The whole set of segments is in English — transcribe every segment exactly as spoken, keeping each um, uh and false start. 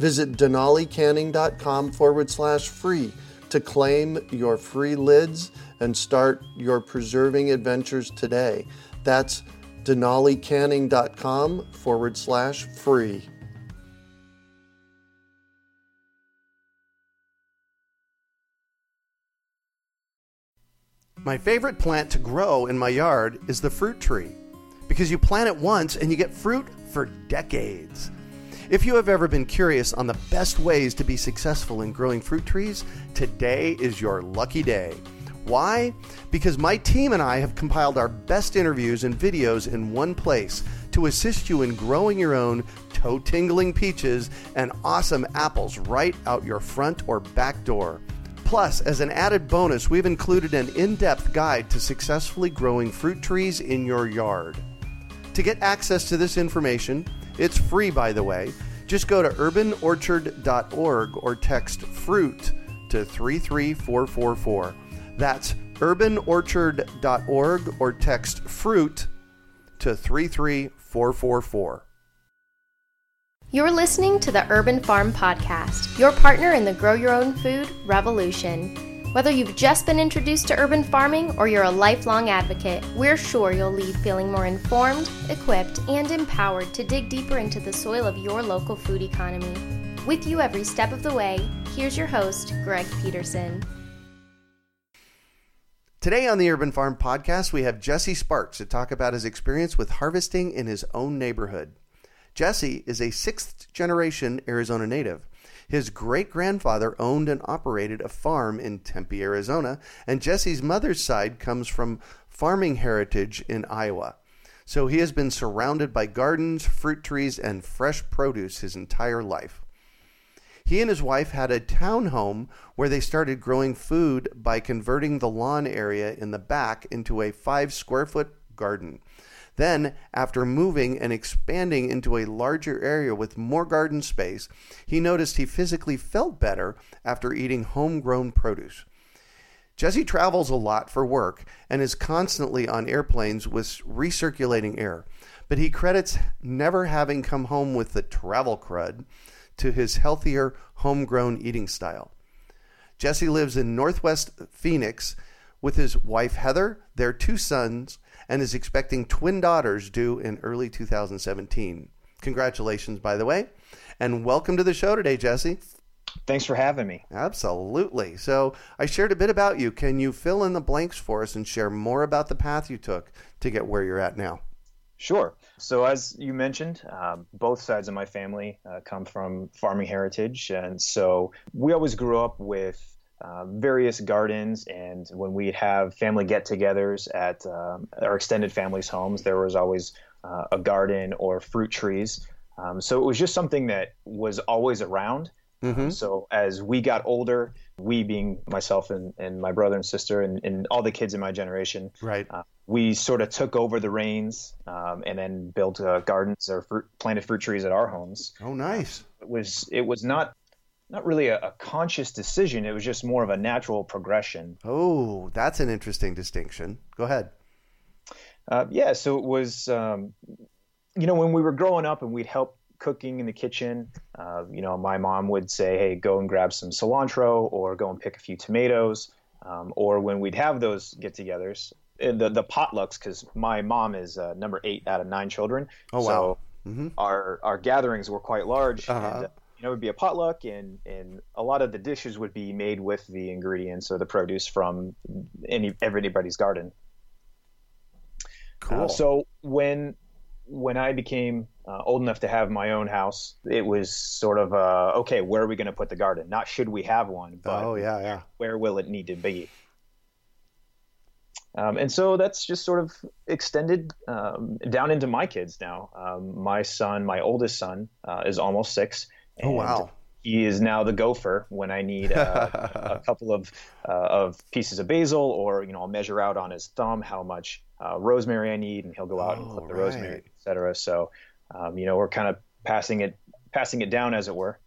Visit denali canning dot com forward slash free to claim your free lids and start your preserving adventures today. That's denali canning dot com forward slash free. My favorite plant to grow in my yard is the fruit tree, because you plant it once and you get fruit for decades. If you have ever been curious on the best ways to be successful in growing fruit trees, today is your lucky day. Why? Because my team and I have compiled our best interviews and videos in one place to assist you in growing your own toe-tingling peaches and awesome apples right out your front or back door. Plus, as an added bonus, we've included an in-depth guide to successfully growing fruit trees in your yard. To get access to this information, it's free, by the way. Just go to urban orchard dot org or text FRUIT to three three four four four. That's urban orchard dot org or text FRUIT to three three four four four. You're listening to the Urban Farm Podcast, your partner in the Grow Your Own Food revolution. Whether you've just been introduced to urban farming or you're a lifelong advocate, we're sure you'll leave feeling more informed, equipped, and empowered to dig deeper into the soil of your local food economy. With you every step of the way, here's your host, Greg Peterson. Today on the Urban Farm Podcast, we have Jesse Sparks to talk about his experience with harvesting in his own neighborhood. Jesse is a sixth-generation Arizona native. His great-grandfather owned and operated a farm in Tempe, Arizona, and Jesse's mother's side comes from farming heritage in Iowa. So he has been surrounded by gardens, fruit trees, and fresh produce his entire life. He and his wife had a townhome where they started growing food by converting the lawn area in the back into a five square foot garden. Then, after moving and expanding into a larger area with more garden space, he noticed he physically felt better after eating homegrown produce. Jesse travels a lot for work and is constantly on airplanes with recirculating air, but he credits never having come home with the travel crud to his healthier, homegrown eating style. Jesse lives in Northwest Phoenix with his wife Heather, their two sons, and is expecting twin daughters due in early two thousand seventeen. Congratulations, by the way, and welcome to the show today, Jesse. Thanks for having me. Absolutely. So I shared a bit about you. Can you fill in the blanks for us and share more about the path you took to get where you're at now? Sure. So as you mentioned, uh, both sides of my family uh, come from farming heritage. And so we always grew up with uh, various gardens. And when we'd have family get-togethers at uh, our extended family's homes, there was always uh, a garden or fruit trees. Um, so it was just something that was always around. Mm-hmm. Um, so as we got older, we being myself and, and my brother and sister and, and all the kids in my generation, right. Uh, we sort of took over the reins um, and then built uh, gardens or fruit, planted fruit trees at our homes. Oh, nice. It was it was not not really a, a conscious decision. It was just more of a natural progression. Oh, that's an interesting distinction. Go ahead. Uh, yeah, so it was, um, you know, when we were growing up and we'd help cooking in the kitchen, uh, you know, my mom would say, hey, go and grab some cilantro or go and pick a few tomatoes. Um, or when we'd have those get-togethers, the the potlucks, because my mom is uh, number eight out of nine children. Oh, wow. So mm-hmm. our, our gatherings were quite large. Uh-huh. And, uh, you know, it would be a potluck, and, and a lot of the dishes would be made with the ingredients or the produce from any everybody's garden. Cool. Uh, so when when I became uh, old enough to have my own house, it was sort of uh, okay, where are we going to put the garden? Not should we have one, but oh, yeah, yeah. where will it need to be? Um, and so that's just sort of extended um, down into my kids now. Um, my son, my oldest son, uh, is almost six. And oh, wow. He is now the gopher when I need a, a couple of uh, of pieces of basil, or, you know, I'll measure out on his thumb how much uh, rosemary I need, and he'll go out oh, and clip the right. rosemary, et cetera. So, um, you know, we're kind of passing it passing it down, as it were,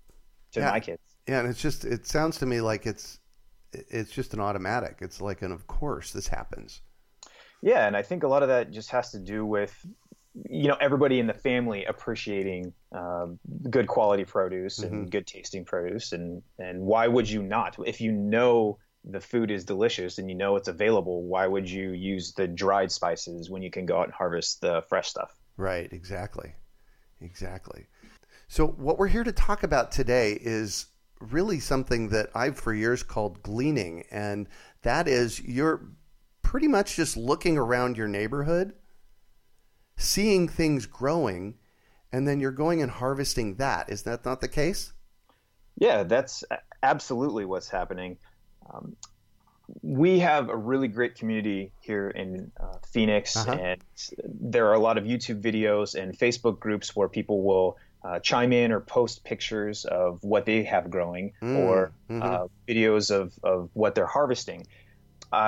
to yeah. my kids. Yeah, and it's just, it sounds to me like it's, it's just an automatic. It's like, and of course this happens. Yeah. And I think a lot of that just has to do with, you know, everybody in the family appreciating um, good quality produce mm-hmm. and good tasting produce. And, and why would you not? If you know the food is delicious and you know it's available, why would you use the dried spices when you can go out and harvest the fresh stuff? Right. Exactly. Exactly. So what we're here to talk about today is really something that I've for years called gleaning. And that is, you're pretty much just looking around your neighborhood, seeing things growing, and then you're going and harvesting that. Is that not the case? Yeah, that's absolutely what's happening. Um, we have a really great community here in uh, Phoenix, uh-huh. and there are a lot of YouTube videos and Facebook groups where people will Uh, chime in or post pictures of what they have growing mm, or mm-hmm. uh, videos of, of what they're harvesting.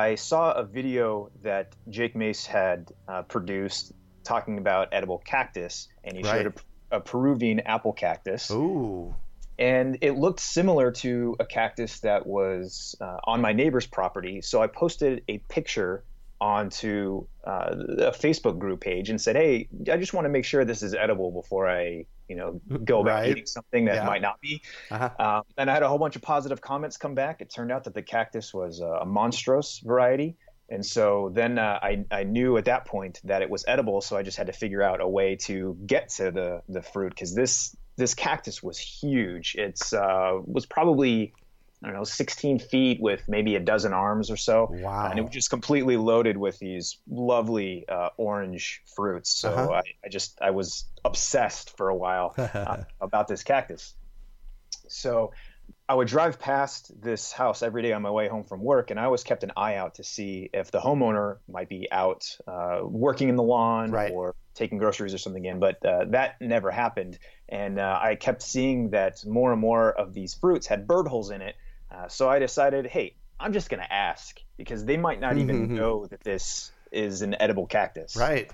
I saw a video that Jake Mace had uh, produced talking about edible cactus, and he right. showed a, a Peruvian apple cactus. Ooh. And it looked similar to a cactus that was uh, on my neighbor's property. So I posted a picture onto uh, a Facebook group page and said, hey, I just want to make sure this is edible before I, you know, go about right. eating something that yeah. might not be. Uh-huh. Um, and I had a whole bunch of positive comments come back. It turned out that the cactus was uh, a monstrose variety. And so then uh, I, I knew at that point that it was edible. So I just had to figure out a way to get to the, the fruit, because this, this cactus was huge. It's uh, was probably... I don't know, sixteen feet with maybe a dozen arms or so. Wow. And it was just completely loaded with these lovely uh, orange fruits. So uh-huh. I, I just, I was obsessed for a while uh, about this cactus. So I would drive past this house every day on my way home from work, and I always kept an eye out to see if the homeowner might be out uh, working in the lawn right. or taking groceries or something in. But uh, that never happened. And uh, I kept seeing that more and more of these fruits had bird holes in it. Uh, so I decided, hey, I'm just going to ask, because they might not even know that this is an edible cactus. Right.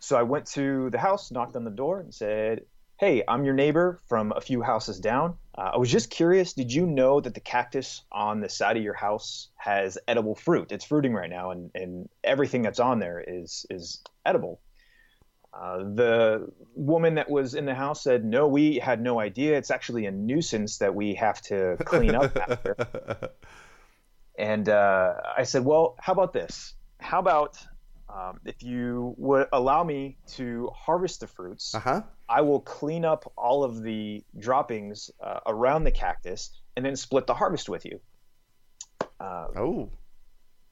So I went to the house, knocked on the door, and said, hey, I'm your neighbor from a few houses down. Uh, I was just curious, did you know that the cactus on the side of your house has edible fruit? It's fruiting right now, and, and everything that's on there is is edible. Uh, the woman that was in the house said, no, we had no idea. It's actually a nuisance that we have to clean up after. And uh, I said, well, how about this? How about um, if you would allow me to harvest the fruits, uh-huh. I will clean up all of the droppings uh, around the cactus and then split the harvest with you. Uh, oh.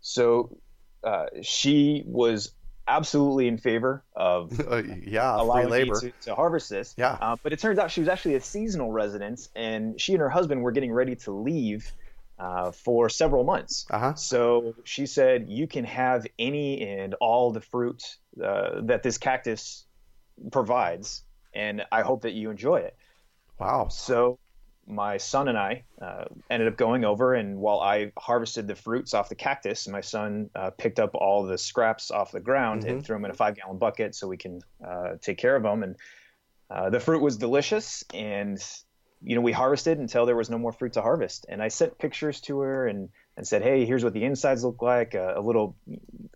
So uh, she was absolutely in favor of uh, yeah, allowing free labor. Me to, to harvest this. Yeah. Uh, but it turns out she was actually a seasonal resident, and she and her husband were getting ready to leave uh, for several months. Uh-huh. So she said, you can have any and all the fruit uh, that this cactus provides, and I hope that you enjoy it. Wow. So my son and I uh, ended up going over, and while I harvested the fruits off the cactus, my son uh, picked up all the scraps off the ground mm-hmm. and threw them in a five-gallon bucket so we can uh, take care of them. And uh, the fruit was delicious, and you know, we harvested until there was no more fruit to harvest. And I sent pictures to her and, and said, hey, here's what the insides look like, uh, a little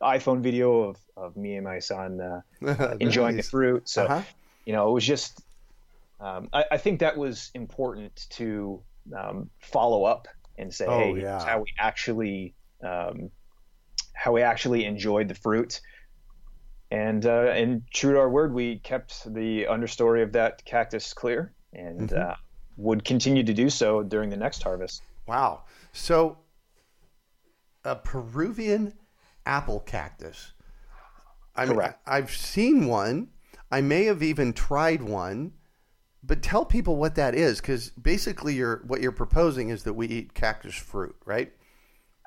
iPhone video of, of me and my son uh, enjoying nice. The fruit. So, uh-huh. you know, it was just... Um, I, I think that was important to um, follow up and say, oh, hey, yeah. here's how we actually um, how we actually enjoyed the fruit. And uh, and true to our word, we kept the understory of that cactus clear, and mm-hmm. uh, would continue to do so during the next harvest. Wow. So a Peruvian apple cactus. I mean, Correct. I've seen one. I may have even tried one, but tell people what that is, because basically you're, what you're proposing is that we eat cactus fruit, right?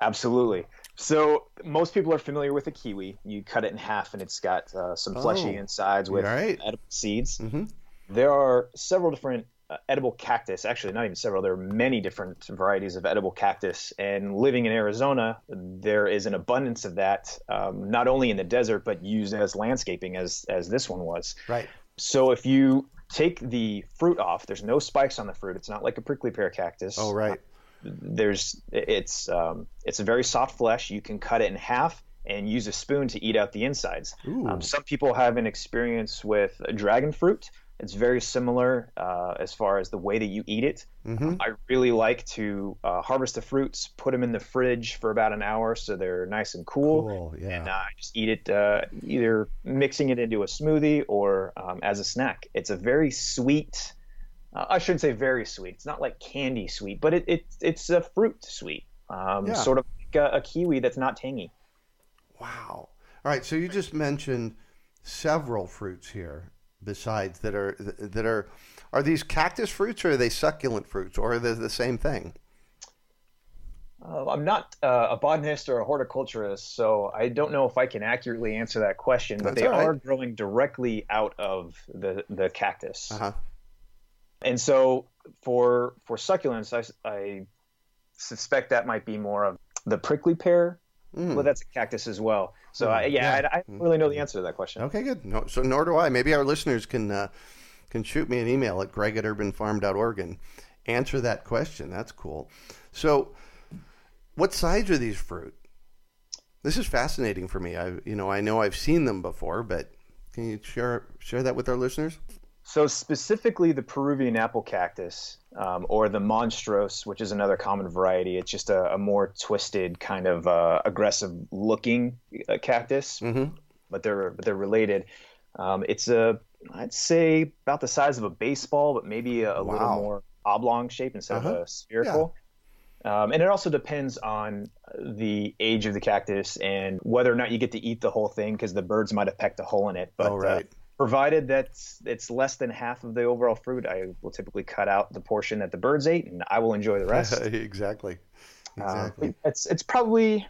Absolutely. So most people are familiar with a kiwi. You cut it in half and it's got uh, some fleshy oh, insides with right. edible seeds. Mm-hmm. There are several different uh, edible cactus, actually not even several, there are many different varieties of edible cactus. And living in Arizona, there is an abundance of that, um, not only in the desert, but used as landscaping as, as this one was. Right. So if you take the fruit off, there's no spikes on the fruit. It's not like a prickly pear cactus. Oh, right. There's it's um, it's a very soft flesh. You can cut it in half and use a spoon to eat out the insides. Um, some people have an experience with dragon fruit. It's very similar uh, as far as the way that you eat it. Mm-hmm. I really like to uh, harvest the fruits, put them in the fridge for about an hour so they're nice and cool. cool yeah. And I uh, just eat it uh, either mixing it into a smoothie or um, as a snack. It's a very sweet, uh, I shouldn't say very sweet. It's not like candy sweet, but it, it it's a fruit sweet, um, yeah. sort of like a, a kiwi that's not tangy. Wow. All right, so you just mentioned several fruits here. Besides that are that are are these cactus fruits, or are they succulent fruits, or are they the same thing? Uh, I'm not uh, a botanist or a horticulturist, so I don't know if I can accurately answer that question, but That's they all right. are growing directly out of the the cactus. Uh-huh. And so for for succulents, I, I suspect that might be more of the prickly pear. Mm. Well, that's a cactus as well. So, uh, yeah, yeah. I, I don't really know the answer to that question. Okay, good. No, so nor do I. Maybe our listeners can uh, can shoot me an email at greg at urbanfarm dot org and answer that question. That's cool. So, what size are these fruit? This is fascinating for me. I you know I know I've seen them before, but can you share share that with our listeners? So specifically the Peruvian apple cactus, um, or the monstrose, which is another common variety. It's just a, a more twisted kind of uh, aggressive-looking uh, cactus, mm-hmm. but they're but they're related. Um, it's a I'd say about the size of a baseball, but maybe a, a wow. little more oblong shape instead uh-huh. of a spherical. Yeah. Um, and it also depends on the age of the cactus and whether or not you get to eat the whole thing, because the birds might have pecked a hole in it. But, oh, right. Uh, provided that it's less than half of the overall fruit, I will typically cut out the portion that the birds ate, and I will enjoy the rest. exactly. Exactly. Uh, it's it's probably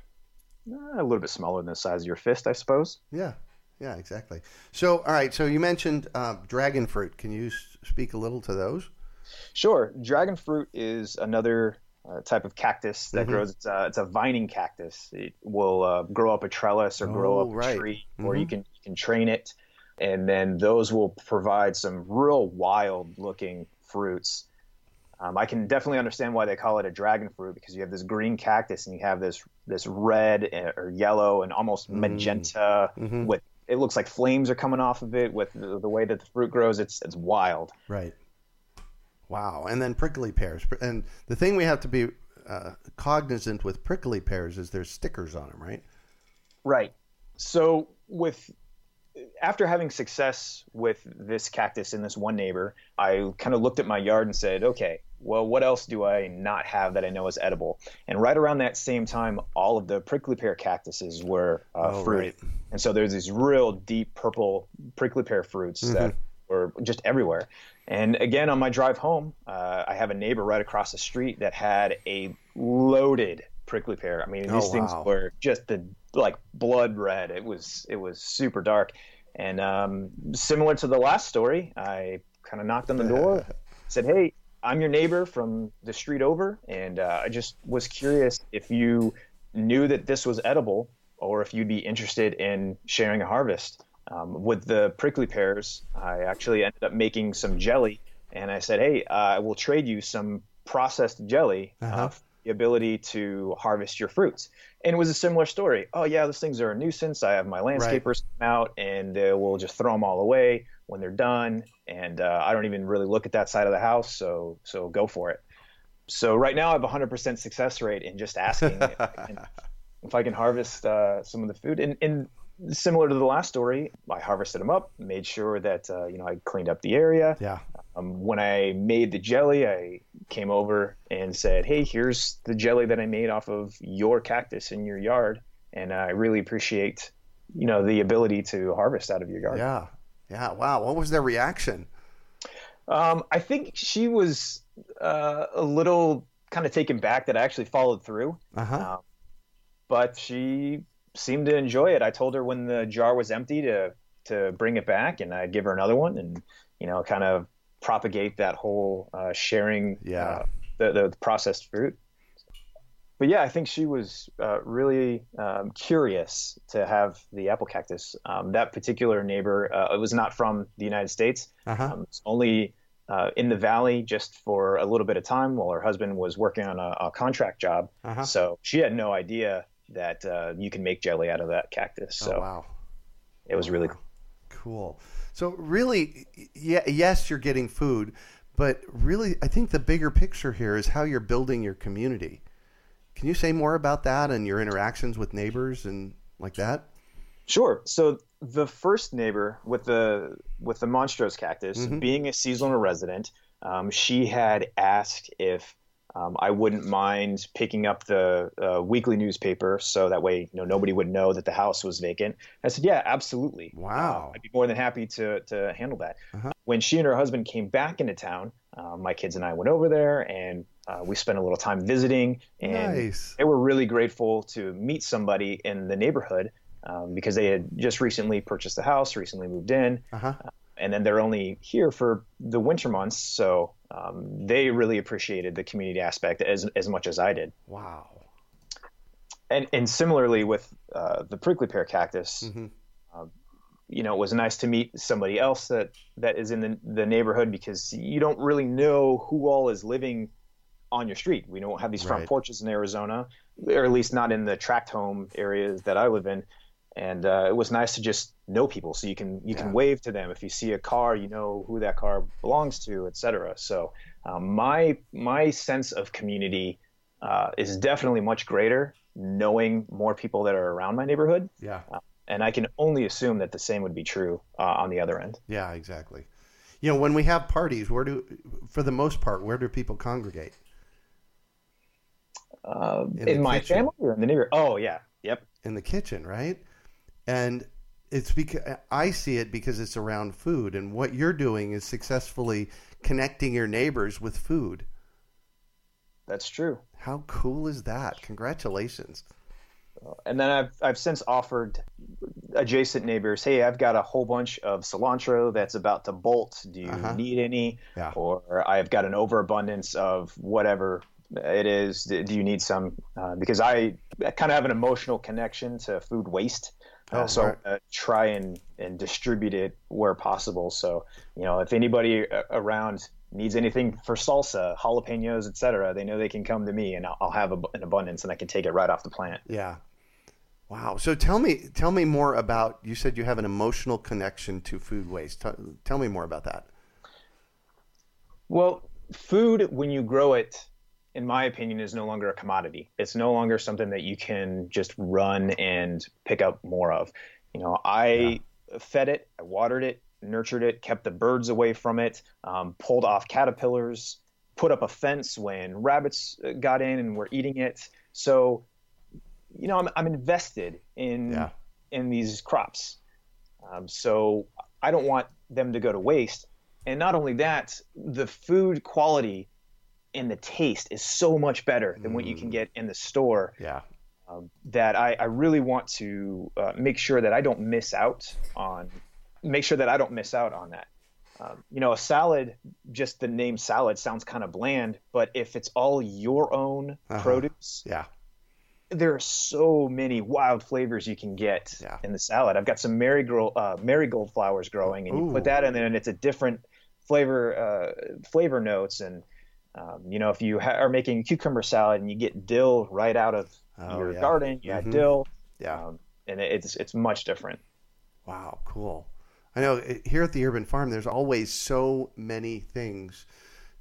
a little bit smaller than the size of your fist, I suppose. Yeah. Yeah, exactly. So, all right. So you mentioned uh, dragon fruit. Can you speak a little to those? Sure. Dragon fruit is another uh, type of cactus that mm-hmm. grows. It's a, it's a vining cactus. It will uh, grow up a trellis or grow oh, up right. a tree, mm-hmm. or you can you can train it. And then those will provide some real wild-looking fruits. Um, I can definitely understand why they call it a dragon fruit, because you have this green cactus and you have this this red or yellow and almost magenta. Mm-hmm. With it looks like flames are coming off of it with the, the way that the fruit grows. It's it's wild. Right. Wow. And then prickly pears. And the thing we have to be uh, cognizant with prickly pears is there's stickers on them, right? Right. So with... After having success with this cactus in this one neighbor, I kind of looked at my yard and said, okay, well, what else do I not have that I know is edible? And right around that same time, all of the prickly pear cactuses were uh, oh, fruiting. Right. And so there's these real deep purple prickly pear fruits mm-hmm. that were just everywhere. And again, on my drive home, uh, I have a neighbor right across the street that had a loaded prickly pear. I mean, these oh, things wow. were just the like blood red. It was it was super dark. And um, similar to the last story, I kind of knocked on the door, said, hey, I'm your neighbor from the street over. And uh, I just was curious if you knew that this was edible or if you'd be interested in sharing a harvest. Um, with the prickly pears, I actually ended up making some jelly. And I said, hey, uh, I will trade you some processed jelly uh-huh. uh, ability to harvest your fruits. And it was a similar story. Oh yeah, those things are a nuisance. I have my landscapers right. come out and they will just throw them all away when they're done. And uh, I don't even really look at that side of the house. So, so go for it. So right now I have a hundred percent success rate in just asking if, I can, if I can harvest uh, some of the food. And, and similar to the last story, I harvested them up, made sure that, uh, you know, I cleaned up the area. Yeah. Um, when I made the jelly, I came over and said, hey, here's the jelly that I made off of your cactus in your yard. And I really appreciate, you know, the ability to harvest out of your yard. Yeah. Yeah. Wow. What was their reaction? Um, I think she was uh, a little kind of taken back that I actually followed through. Uh-huh. Um, but she seemed to enjoy it. I told her when the jar was empty to to bring it back, and I'd give her another one, and, you know, kind of propagate that whole uh, sharing yeah. uh, the, the, the processed fruit. But yeah, I think she was uh, really um, curious to have the apple cactus. Um, that particular neighbor, uh, it was not from the United States. Uh-huh. Um, it's only uh, in the valley just for a little bit of time while her husband was working on a, a contract job. Uh-huh. So she had no idea that uh, you can make jelly out of that cactus. So oh, wow. It was really cool. Cool. So really, yeah, yes, you're getting food, but really, I think the bigger picture here is how you're building your community. Can you say more about that and your interactions with neighbors and like that? Sure. So the first neighbor with the with the monstrose cactus, mm-hmm. being a seasonal resident, um, she had asked if um, I wouldn't mind picking up the uh, weekly newspaper so that way, you know, nobody would know that the house was vacant. I said, yeah, absolutely. Wow. Uh, I'd be more than happy to to handle that. Uh-huh. When she and her husband came back into town, uh, my kids and I went over there and Uh, we spent a little time visiting, and nice. They were really grateful to meet somebody in the neighborhood um, because they had just recently purchased a house, recently moved in, uh-huh. uh, and then they're only here for the winter months. So um, they really appreciated the community aspect as as much as I did. Wow. And and similarly with uh, the prickly pear cactus, mm-hmm. uh, you know, it was nice to meet somebody else that, that is in the, the neighborhood because you don't really know who all is living on your street. We don't have these front right. porches in Arizona, or at least not in the tract home areas that I live in. And uh, it was nice to just know people, so you can you yeah. can wave to them if you see a car, you know who that car belongs to, et cetera. So um, my my sense of community uh, is definitely much greater knowing more people that are around my neighborhood. Yeah, uh, and I can only assume that the same would be true uh, on the other end. Yeah, exactly. You know, when we have parties, where do for the most part where do people congregate? Uh, in, in my kitchen. Family or in the neighborhood? Oh, yeah. Yep. In the kitchen, right? And it's because I see it because it's around food. And what you're doing is successfully connecting your neighbors with food. That's true. How cool is that? Congratulations. And then I've I've since offered adjacent neighbors, hey, I've got a whole bunch of cilantro that's about to bolt. Do you uh-huh. need any? Yeah. Or I've got an overabundance of whatever it is. Do you need some? Uh, because I, I kind of have an emotional connection to food waste. Uh, oh, so right. I try and, and distribute it where possible. So, you know, if anybody around needs anything for salsa, jalapenos, et cetera, they know they can come to me and I'll, I'll have a, an abundance and I can take it right off the plant. Yeah. Wow. So tell me, tell me more about, you said you have an emotional connection to food waste. T- tell me more about that. Well, food, when you grow it, in my opinion, is no longer a commodity. It's no longer something that you can just run and pick up more of. You know, I yeah. fed it, I watered it, nurtured it, kept the birds away from it, um, pulled off caterpillars, put up a fence when rabbits got in and were eating it. So, you know, I'm, I'm invested in, yeah. in these crops. Um, so I don't want them to go to waste. And not only that, the food quality and the taste is so much better than what you can get in the store. Yeah. Um, that I, I really want to uh, make sure that I don't miss out on, make sure that I don't miss out on that. Um, you know, a salad, just the name salad sounds kind of bland, but if it's all your own uh-huh. produce, yeah, there are so many wild flavors you can get yeah. in the salad. I've got some marigold, uh, marigold flowers growing, and Ooh. You put that in there and it's a different flavor, uh, flavor notes. And, Um, you know, if you ha- are making cucumber salad and you get dill right out of oh, your yeah. garden, you mm-hmm. got dill, yeah, um, and it's it's much different. Wow, cool. I know here at the Urban Farm, there's always so many things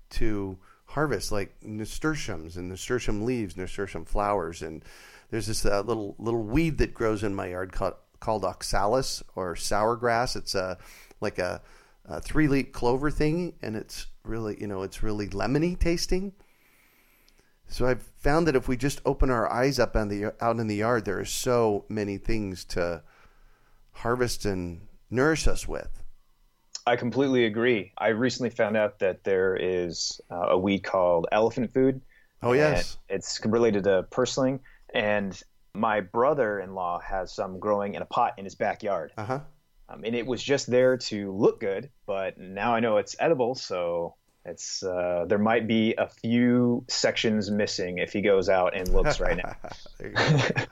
to harvest, like nasturtiums and nasturtium leaves, nasturtium flowers, and there's this uh, little little weed that grows in my yard called called oxalis or sour grass. It's a like a uh, three-leaf clover thing, and it's really, you know, it's really lemony tasting. So I've found that if we just open our eyes up on the out in the yard, there are so many things to harvest and nourish us with. I completely agree. I recently found out that there is uh, a weed called elephant food. Oh, yes. It's related to purslane. And my brother-in-law has some growing in a pot in his backyard. Uh-huh. Um, and it was just there to look good, but now I know it's edible, so it's uh, there might be a few sections missing if he goes out and looks right now. There you go.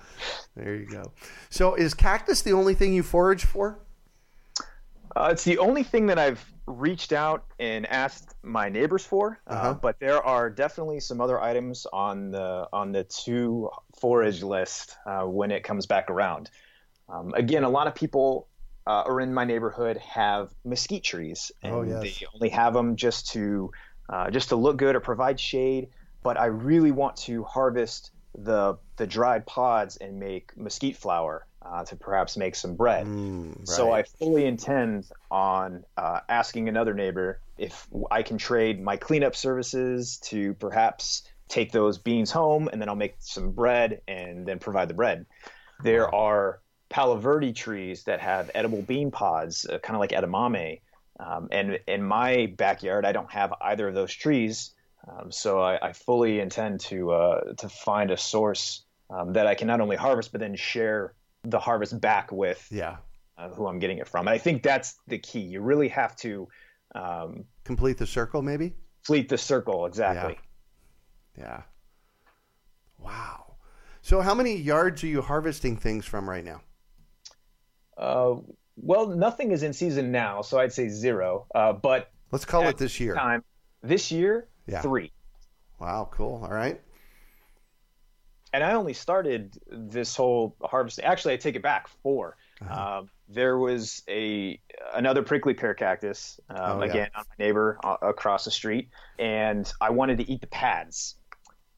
There you go. So is cactus the only thing you forage for? Uh, it's the only thing that I've reached out and asked my neighbors for, uh-huh. uh, but there are definitely some other items on the on the two forage list uh, when it comes back around. Um, again, a lot of people uh, are in my neighborhood have mesquite trees, and oh, yes. they only have them just to uh, just to look good or provide shade. But I really want to harvest the the dried pods and make mesquite flour. Uh, to perhaps make some bread. Mm, right. So I fully intend on uh, asking another neighbor if I can trade my cleanup services to perhaps take those beans home, and then I'll make some bread and then provide the bread. There are palo verde trees that have edible bean pods, uh, kind of like edamame. Um, and in my backyard, I don't have either of those trees. Um, so I, I fully intend to uh, to find a source um, that I can not only harvest, but then share the harvest back with yeah. uh, who I'm getting it from. And I think that's the key. You really have to um, complete the circle, maybe? Complete the circle, exactly. Yeah. yeah. Wow. So how many yards are you harvesting things from right now? Uh, well, nothing is in season now, so I'd say zero. Uh, but let's call it this year. Time, this year, yeah. three. Wow, cool. All right. And I only started this whole harvest. Actually, I take it back. Four. Uh-huh. Uh, there was a another prickly pear cactus um, oh, yeah. again on my neighbor uh, across the street, and I wanted to eat the pads.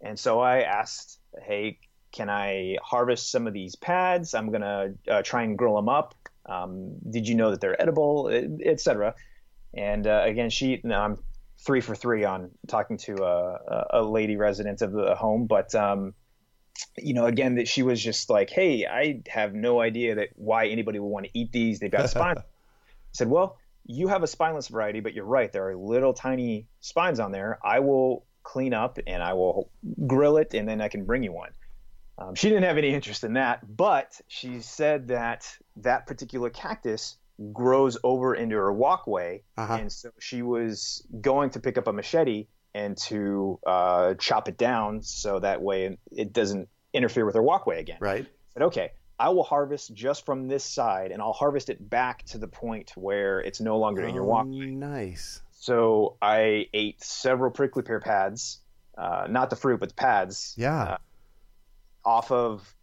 And so I asked, "Hey, can I harvest some of these pads? I'm gonna uh, try and grill them up. Um, did you know that they're edible, et cetera?" And uh, again, she. No, I'm three for three on talking to a, a lady resident of the home, but. Um, You know, again, that she was just like, "Hey, I have no idea that why anybody would want to eat these. They've got spines." I said, "Well, you have a spineless variety, but you're right. There are little tiny spines on there. I will clean up and I will grill it, and then I can bring you one." Um, she didn't have any interest in that, but she said that that particular cactus grows over into her walkway, uh-huh. and so she was going to pick up a machete and to uh, chop it down so that way it doesn't interfere with their walkway again. Right. I said, "Okay, I will harvest just from this side, and I'll harvest it back to the point where it's no longer oh, in your walkway." Nice. So I ate several prickly pear pads, uh, not the fruit, but the pads. Yeah. Uh, off of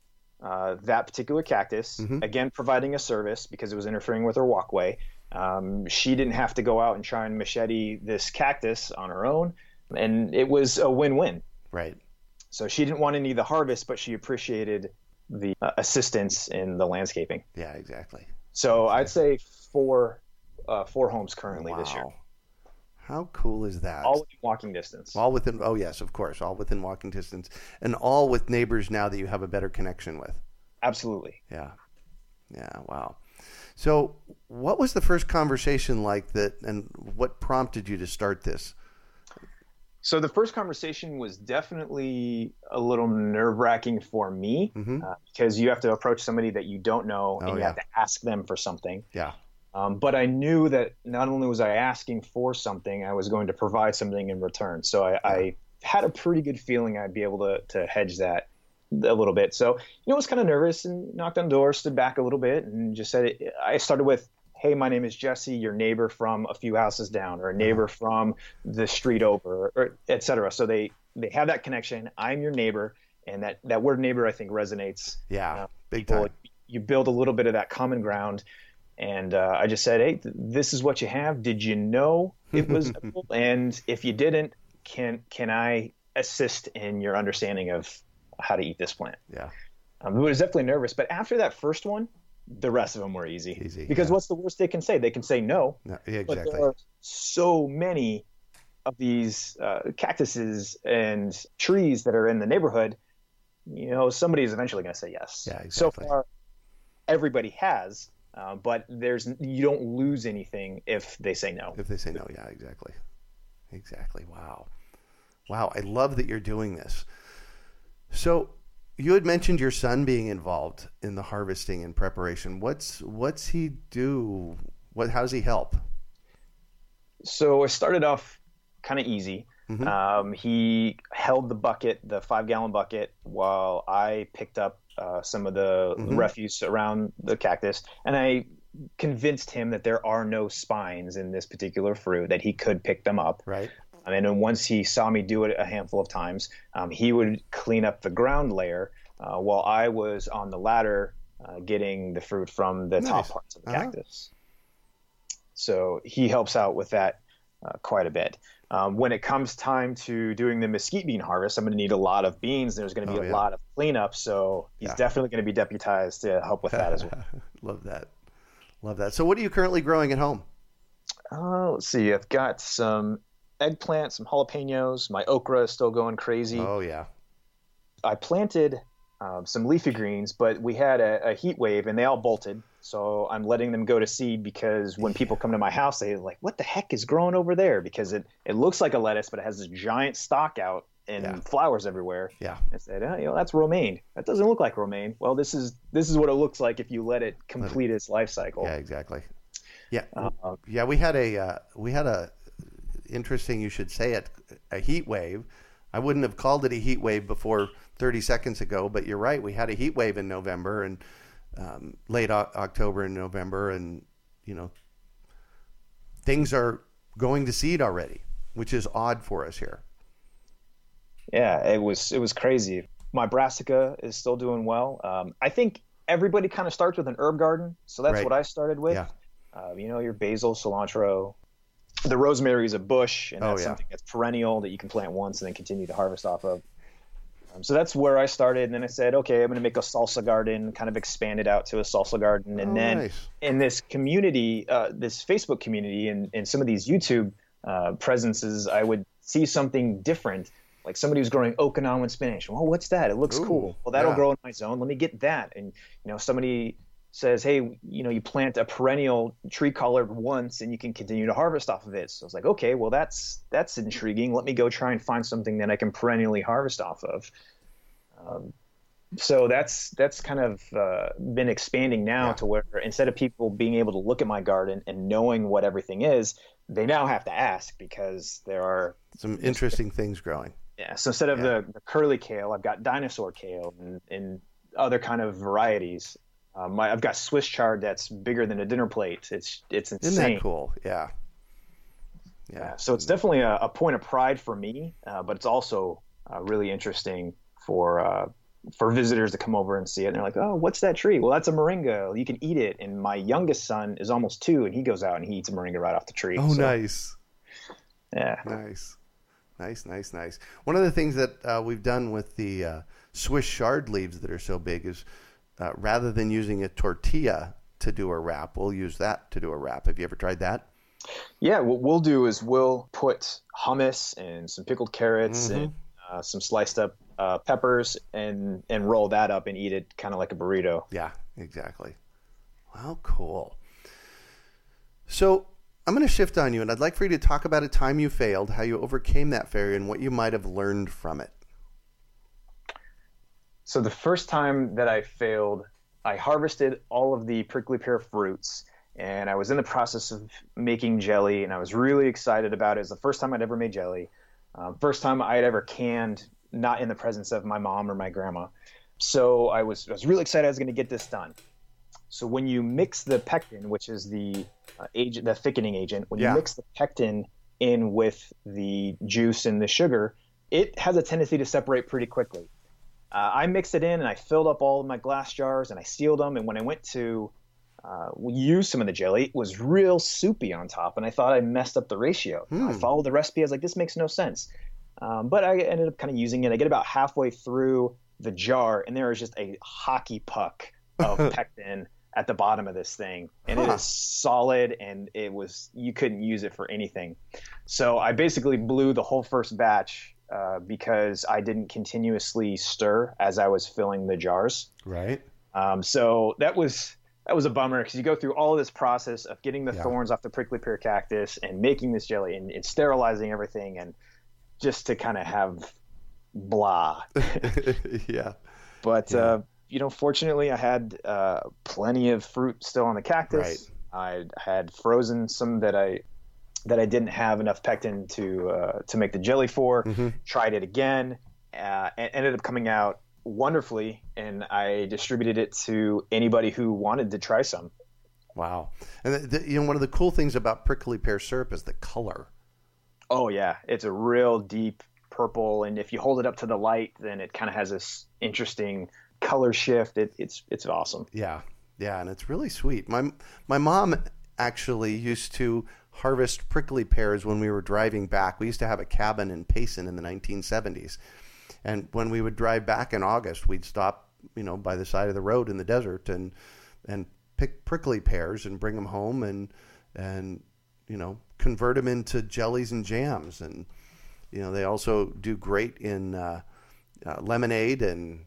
uh, that particular cactus, mm-hmm. again providing a service because it was interfering with her walkway. Um, she didn't have to go out and try and machete this cactus on her own. And it was a win-win. Right. So she didn't want any of the harvest, but she appreciated the uh, assistance in the landscaping. Yeah, exactly. So exactly. I'd say four uh, four homes currently wow. this year. How cool is that? All within walking distance. All within, oh yes, of course, all within walking distance. And all with neighbors now that you have a better connection with. Absolutely. Yeah. Yeah, wow. So what was the first conversation like that, and what prompted you to start this? So the first conversation was definitely a little nerve-wracking for me mm-hmm. uh, because you have to approach somebody that you don't know and oh, you yeah. have to ask them for something. Yeah. Um, but I knew that not only was I asking for something, I was going to provide something in return. So I, yeah. I had a pretty good feeling I'd be able to, to hedge that a little bit. So, you know, I was kind of nervous and knocked on the door, stood back a little bit and just said it. I started with, "Hey, my name is Jesse, your neighbor from a few houses down or a neighbor from the street over," or et cetera. So they, they have that connection. I'm your neighbor. And that, that word neighbor, I think, resonates. Yeah, you know, big people, time. You build a little bit of that common ground. And uh, I just said, "Hey, th- this is what you have. Did you know it was edible? And if you didn't, can can I assist in your understanding of how to eat this plant?" Yeah. Um, I was definitely nervous. But after that first one, the rest of them were easy. Easy. Because yeah. what's the worst they can say? They can say no. no yeah, exactly. But there are so many of these uh, cactuses and trees that are in the neighborhood, you know, somebody is eventually going to say yes. Yeah, exactly. So far, everybody has, uh, but there's you don't lose anything if they say no. If they say no, yeah, exactly. Exactly. Wow. Wow. I love that you're doing this. So you had mentioned your son being involved in the harvesting and preparation. What's what's he do? What how does he help? So I started off kind of easy. Mm-hmm. Um, he held the bucket, the five gallon bucket, while I picked up uh, some of the mm-hmm. refuse around the cactus, and I convinced him that there are no spines in this particular fruit, that he could pick them up. Right. And then once he saw me do it a handful of times, um, he would clean up the ground layer uh, while I was on the ladder uh, getting the fruit from the nice. top parts of the uh-huh. cactus. So he helps out with that uh, quite a bit. Um, when it comes time to doing the mesquite bean harvest, I'm going to need a lot of beans. There's going to be oh, yeah. a lot of cleanup. So he's yeah. definitely going to be deputized to help with that as well. Love that. Love that. So what are you currently growing at home? Uh, let's see. I've got some eggplant, some jalapenos. My okra is still going crazy. Oh, yeah. I planted um, some leafy greens, but we had a, a heat wave and they all bolted. So I'm letting them go to seed because when people come to my house, they're like, what the heck is growing over there? Because it, it looks like a lettuce, but it has this giant stalk out and yeah. flowers everywhere. Yeah. I said, oh, you know, that's romaine. That doesn't look like romaine. Well, this is this is what it looks like if you let it complete its life cycle. Yeah, exactly. Yeah. Um, yeah, we had a uh, we had a interesting, you should say it, a heat wave. I wouldn't have called it a heat wave before thirty seconds ago, but you're right. We had a heat wave in November and um, late o- October and November, and you know, things are going to seed already, which is odd for us here. Yeah, it was it was crazy. My brassica is still doing well. Um, I think everybody kind of starts with an herb garden, so that's right. what I started with. Yeah. Uh, you know, your basil, cilantro. The rosemary is a bush, and that's oh, yeah. something that's perennial that you can plant once and then continue to harvest off of. Um, so that's where I started, and then I said, okay, I'm going to make a salsa garden, kind of expand it out to a salsa garden. And oh, then nice. in this community, uh, this Facebook community and, and some of these YouTube uh, presences, I would see something different. Like somebody was growing Okinawan spinach. Well, what's that? It looks Ooh, cool. Well, that'll yeah. grow in my zone. Let me get that. And, you know, somebody says, hey, you know, you plant a perennial tree collard once and you can continue to harvest off of it. So I was like, okay, well, that's that's intriguing. Let me go try and find something that I can perennially harvest off of. Um, so that's that's kind of uh, been expanding now yeah. to where instead of people being able to look at my garden and knowing what everything is, they now have to ask because there are some interesting things growing. Yeah. So instead of yeah. the, the curly kale, I've got dinosaur kale and, and other kind of varieties. Um, I've got Swiss chard that's bigger than a dinner plate. It's it's insane. Isn't that cool? Yeah. Yeah. yeah so it's definitely a, a point of pride for me, uh, but it's also uh, really interesting for uh, for visitors to come over and see it. And they're like, oh, what's that tree? Well, that's a moringa. You can eat it. And my youngest son is almost two, and he goes out and he eats a moringa right off the tree. Oh, so. nice. Yeah. Nice. Nice, nice, nice. One of the things that uh, we've done with the uh, Swiss chard leaves that are so big is uh, rather than using a tortilla to do a wrap, we'll use that to do a wrap. Have you ever tried that? Yeah, what we'll do is we'll put hummus and some pickled carrots mm-hmm. and uh, some sliced up uh, peppers and, and roll that up and eat it kind of like a burrito. Yeah, exactly. Wow, cool. So I'm going to shift on you, and I'd like for you to talk about a time you failed, how you overcame that failure, and what you might have learned from it. So the first time that I failed, I harvested all of the prickly pear fruits, and I was in the process of making jelly, and I was really excited about it. It was the first time I'd ever made jelly, uh, first time I had ever canned, not in the presence of my mom or my grandma. So I was, I was really excited I was going to get this done. So when you mix the pectin, which is the uh, agent, the thickening agent, when yeah. you mix the pectin in with the juice and the sugar, it has a tendency to separate pretty quickly. Uh, I mixed it in and I filled up all of my glass jars and I sealed them. And when I went to uh, use some of the jelly, it was real soupy on top. And I thought I messed up the ratio. Hmm. I followed the recipe. I was like, this makes no sense. Um, but I ended up kind of using it. I get about halfway through the jar and there is just a hockey puck of pectin at the bottom of this thing, and huh. it is solid, and it was, you couldn't use it for anything. So I basically blew the whole first batch uh, because I didn't continuously stir as I was filling the jars. Right. Um, so that was that was a bummer, because you go through all of this process of getting the yeah. thorns off the prickly pear cactus and making this jelly and, and sterilizing everything, and just to kind of have blah. yeah. But, yeah. Uh, you know, fortunately, I had uh, plenty of fruit still on the cactus. Right. I had frozen some that I that I didn't have enough pectin to uh, to make the jelly for. Mm-hmm. Tried it again, uh, and ended up coming out wonderfully, and I distributed it to anybody who wanted to try some. Wow. And the, the, you know, one of the cool things about prickly pear syrup is the color. Oh yeah, it's a real deep purple, and if you hold it up to the light, then it kind of has this interesting color shift. It, it's it's awesome. Yeah. Yeah, and it's really sweet. My my mom actually used to harvest prickly pears when we were driving back. We used to have a cabin in Payson in the nineteen seventies. And when we would drive back in August, we'd stop, you know, by the side of the road in the desert and and pick prickly pears and bring them home and and you know, convert them into jellies and jams. And you know, they also do great in uh, uh, lemonade and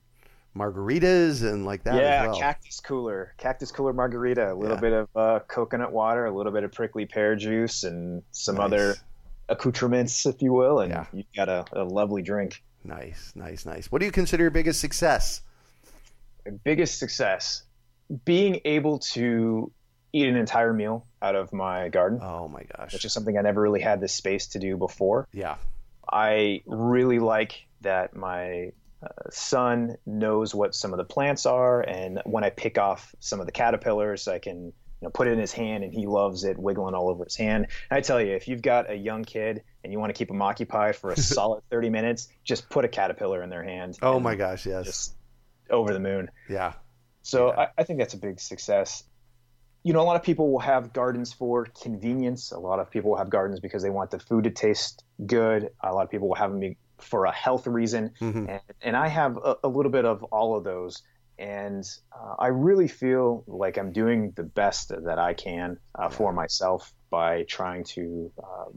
margaritas and like that. Yeah, as well. Cactus cooler, cactus cooler margarita. A little yeah. bit of uh, coconut water, a little bit of prickly pear juice, and some nice. other accoutrements, if you will. And yeah. you've got a, a lovely drink. Nice, nice, nice. What do you consider your biggest success? Biggest success, being able to eat an entire meal out of my garden. Oh my gosh. Which is something I never really had the space to do before. Yeah. I really like that my uh, son knows what some of the plants are, and when I pick off some of the caterpillars, I can, you know, put it in his hand, and he loves it wiggling all over his hand. And I tell you, if you've got a young kid and you want to keep them occupied for a solid thirty minutes, just put a caterpillar in their hand. Oh my gosh, yes. Just over the moon. Yeah. So yeah. I, I think that's a big success. You know, a lot of people will have gardens for convenience. A lot of people will have gardens because they want the food to taste good. A lot of people will have them for a health reason. Mm-hmm. And, and I have a, a little bit of all of those. And uh, I really feel like I'm doing the best that I can uh, for myself by trying to uh,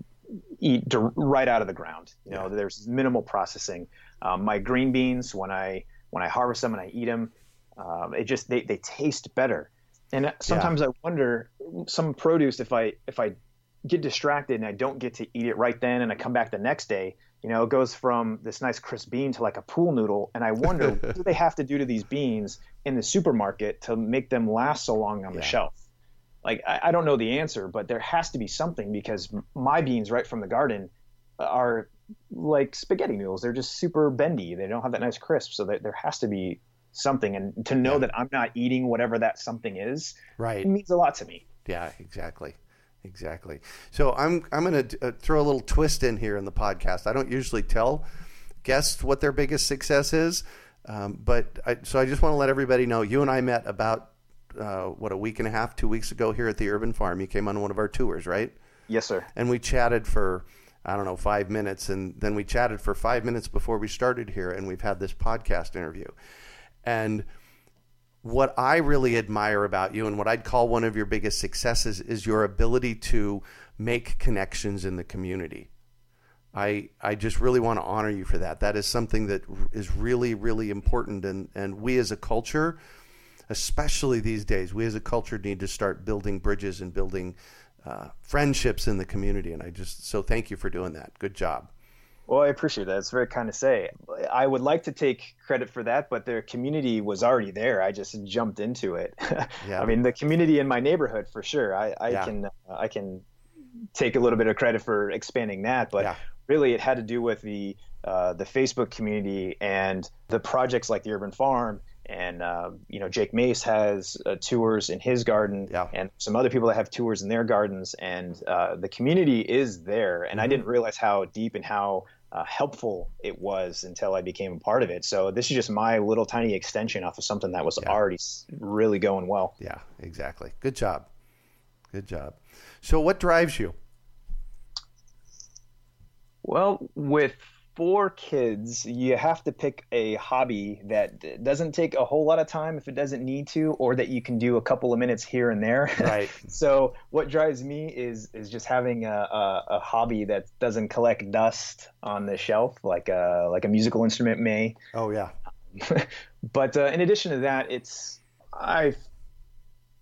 eat to, right out of the ground. You know, yeah. there's minimal processing. Um, my green beans, when I when I harvest them and I eat them, um, it just they, they taste better. And sometimes yeah. I wonder, some produce, if I if I get distracted and I don't get to eat it right then, and I come back the next day, you know, it goes from this nice crisp bean to like a pool noodle. And I wonder, what do they have to do to these beans in the supermarket to make them last so long on yeah. the shelf? Like, I, I don't know the answer, but there has to be something, because my beans right from the garden are like spaghetti noodles. They're just super bendy. They don't have that nice crisp. So there, there has to be something, and to know yeah. that I'm not eating whatever that something is, right, it means a lot to me. Yeah, exactly, exactly. So I'm I'm going to uh, throw a little twist in here in the podcast. I don't usually tell guests what their biggest success is, um, but I, so I just want to let everybody know. You and I met about uh, what a week and a half, two weeks ago here at the Urban Farm. You came on one of our tours, right? Yes, sir. And we chatted for, I don't know, five minutes, and then we chatted for five minutes before we started here, and we've had this podcast interview. And what I really admire about you, and what I'd call one of your biggest successes, is your ability to make connections in the community. I I just really want to honor you for that. That is something that is really, really important. And, and we as a culture, especially these days, we as a culture need to start building bridges and building uh, friendships in the community. And I just, so thank you for doing that. Good job. Well, I appreciate that. It's very kind to say. I would like to take credit for that, but their community was already there. I just jumped into it. Yeah. I mean, the community in my neighborhood, for sure. I, I yeah. can I can take a little bit of credit for expanding that, but yeah. really it had to do with the uh, the Facebook community and the projects like the Urban Farm. And, uh, you know, Jake Mace has uh, tours in his garden yeah. and some other people that have tours in their gardens. And uh, the community is there. And mm-hmm. I didn't realize how deep and how uh, helpful it was until I became a part of it. So this is just my little tiny extension off of something that was yeah. already really going well. Yeah, exactly. Good job. Good job. So what drives you? Well, with four kids, you have to pick a hobby that doesn't take a whole lot of time if it doesn't need to, or that you can do a couple of minutes here and there. Right. So what drives me is is just having a, a, a hobby that doesn't collect dust on the shelf, like a, like a musical instrument may. Oh, yeah. But uh, in addition to that, it's I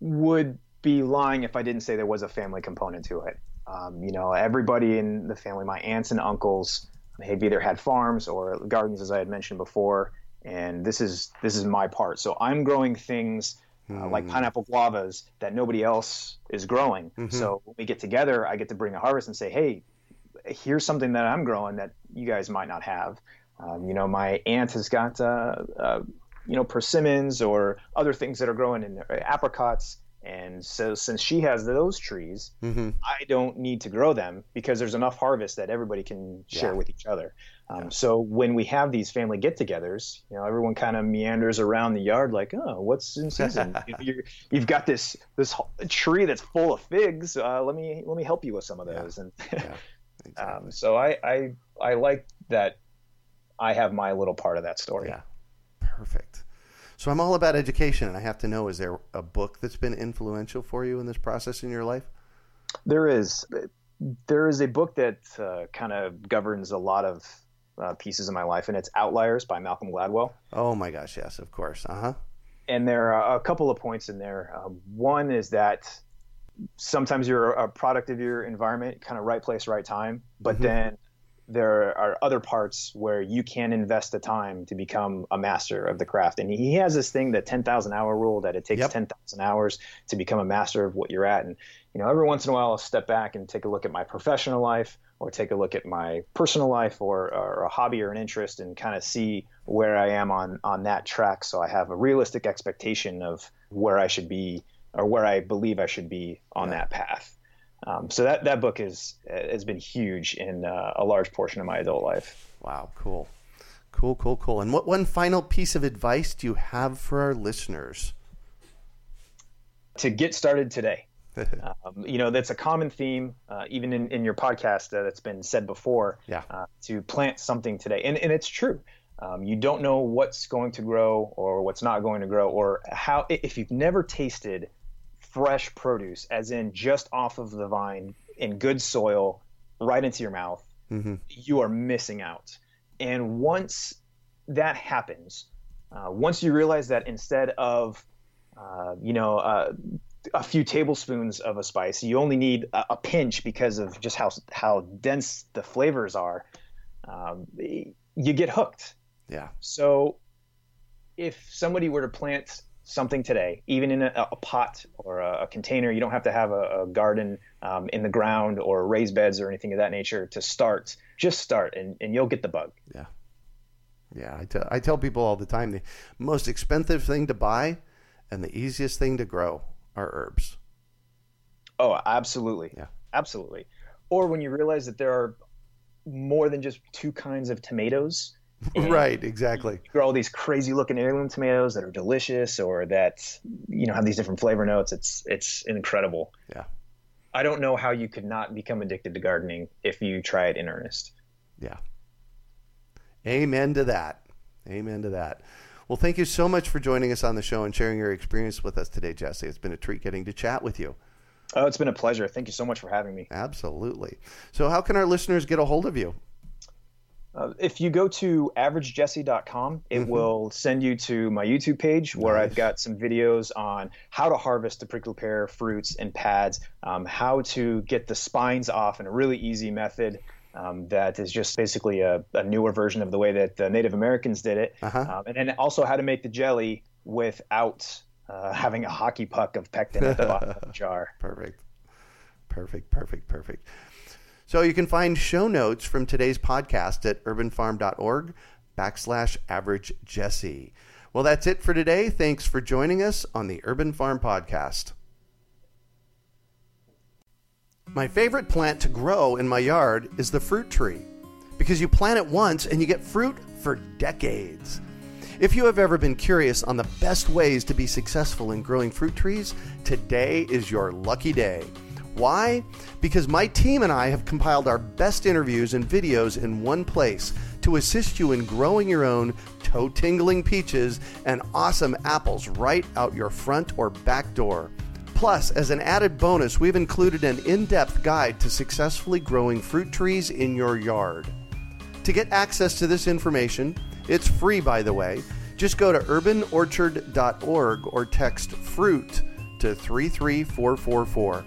would be lying if I didn't say there was a family component to it. Um, you know, everybody in the family, my aunts and uncles, they've either had farms or gardens, as I had mentioned before, and this is this is my part. So I'm growing things uh, mm. like pineapple guavas that nobody else is growing. Mm-hmm. So when we get together, I get to bring a harvest and say, hey, here's something that I'm growing that you guys might not have. Um, you know, my aunt has got, uh, uh, you know, persimmons or other things that are growing in there, apricots. And so since she has those trees, mm-hmm. I don't need to grow them because there's enough harvest that everybody can share yeah. with each other. Um, yeah. So when we have these family get-togethers, you know, everyone kind of meanders around the yard like, oh, what's in season? you know, you're, you've got this this tree that's full of figs. Uh, let me let me help you with some of those. Yeah. And yeah, exactly. um, so I, I I like that I have my little part of that story. Yeah, perfect. So I'm all about education, and I have to know, is there a book that's been influential for you in this process in your life? There is. There is a book that uh, kind of governs a lot of uh, pieces of my life, and it's Outliers by Malcolm Gladwell. Oh, my gosh, yes, of course. Uh-huh. And there are a couple of points in there. Uh, one is that sometimes you're a product of your environment, kind of right place, right time, but mm-hmm. then there are other parts where you can invest the time to become a master of the craft. And he has this thing, the ten thousand hour rule, that it takes yep. ten thousand hours to become a master of what you're at. And, you know, every once in a while I'll step back and take a look at my professional life or take a look at my personal life or, or a hobby or an interest and kind of see where I am on, on that track. So I have a realistic expectation of where I should be or where I believe I should be on yeah. that path. Um, so that, that book is has been huge in uh, a large portion of my adult life. Wow, cool. Cool, cool, cool. And what one final piece of advice do you have for our listeners? To get started today. um, you know, that's a common theme, uh, even in, in your podcast uh, that's been said before, yeah. uh, to plant something today. And, and it's true. Um, you don't know what's going to grow or what's not going to grow or how, if you've never tasted fresh produce, as in just off of the vine in good soil, right into your mouth, mm-hmm. you are missing out. And once that happens, uh, once you realize that instead of, uh, you know, uh, a few tablespoons of a spice, you only need a, a pinch because of just how, how dense the flavors are, um, you get hooked. Yeah. So if somebody were to plant something today, even in a, a pot or a, a container, you don't have to have a, a garden um, in the ground or raised beds or anything of that nature to start. Just start and, and you'll get the bug. Yeah. Yeah. I, t- I tell people all the time, the most expensive thing to buy and the easiest thing to grow are herbs. Oh, absolutely. Yeah, absolutely. Or when you realize that there are more than just two kinds of tomatoes. And right, exactly. You grow all these crazy looking heirloom tomatoes that are delicious or that, you know, have these different flavor notes. It's it's incredible. Yeah. I don't know how you could not become addicted to gardening if you try it in earnest. Yeah. Amen to that. Amen to that. Well, thank you so much for joining us on the show and sharing your experience with us today, Jesse. It's been a treat getting to chat with you. Oh, it's been a pleasure. Thank you so much for having me. Absolutely. So how can our listeners get a hold of you? Uh, if you go to average jesse dot com, it mm-hmm. will send you to my YouTube page where nice. I've got some videos on how to harvest the prickly pear fruits and pads, um, how to get the spines off in a really easy method um, that is just basically a, a newer version of the way that the Native Americans did it, uh-huh. um, and then also how to make the jelly without uh, having a hockey puck of pectin at the bottom of the jar. Perfect, perfect, perfect, perfect. So you can find show notes from today's podcast at urbanfarm.org backslash average Jesse. Well, that's it for today. Thanks for joining us on the Urban Farm Podcast. My favorite plant to grow in my yard is the fruit tree because you plant it once and you get fruit for decades. If you have ever been curious on the best ways to be successful in growing fruit trees, today is your lucky day. Why? Because my team and I have compiled our best interviews and videos in one place to assist you in growing your own toe-tingling peaches and awesome apples right out your front or back door. Plus, as an added bonus, we've included an in-depth guide to successfully growing fruit trees in your yard. To get access to this information, it's free, by the way, just go to urban orchard dot org or text FRUIT to three three four four four.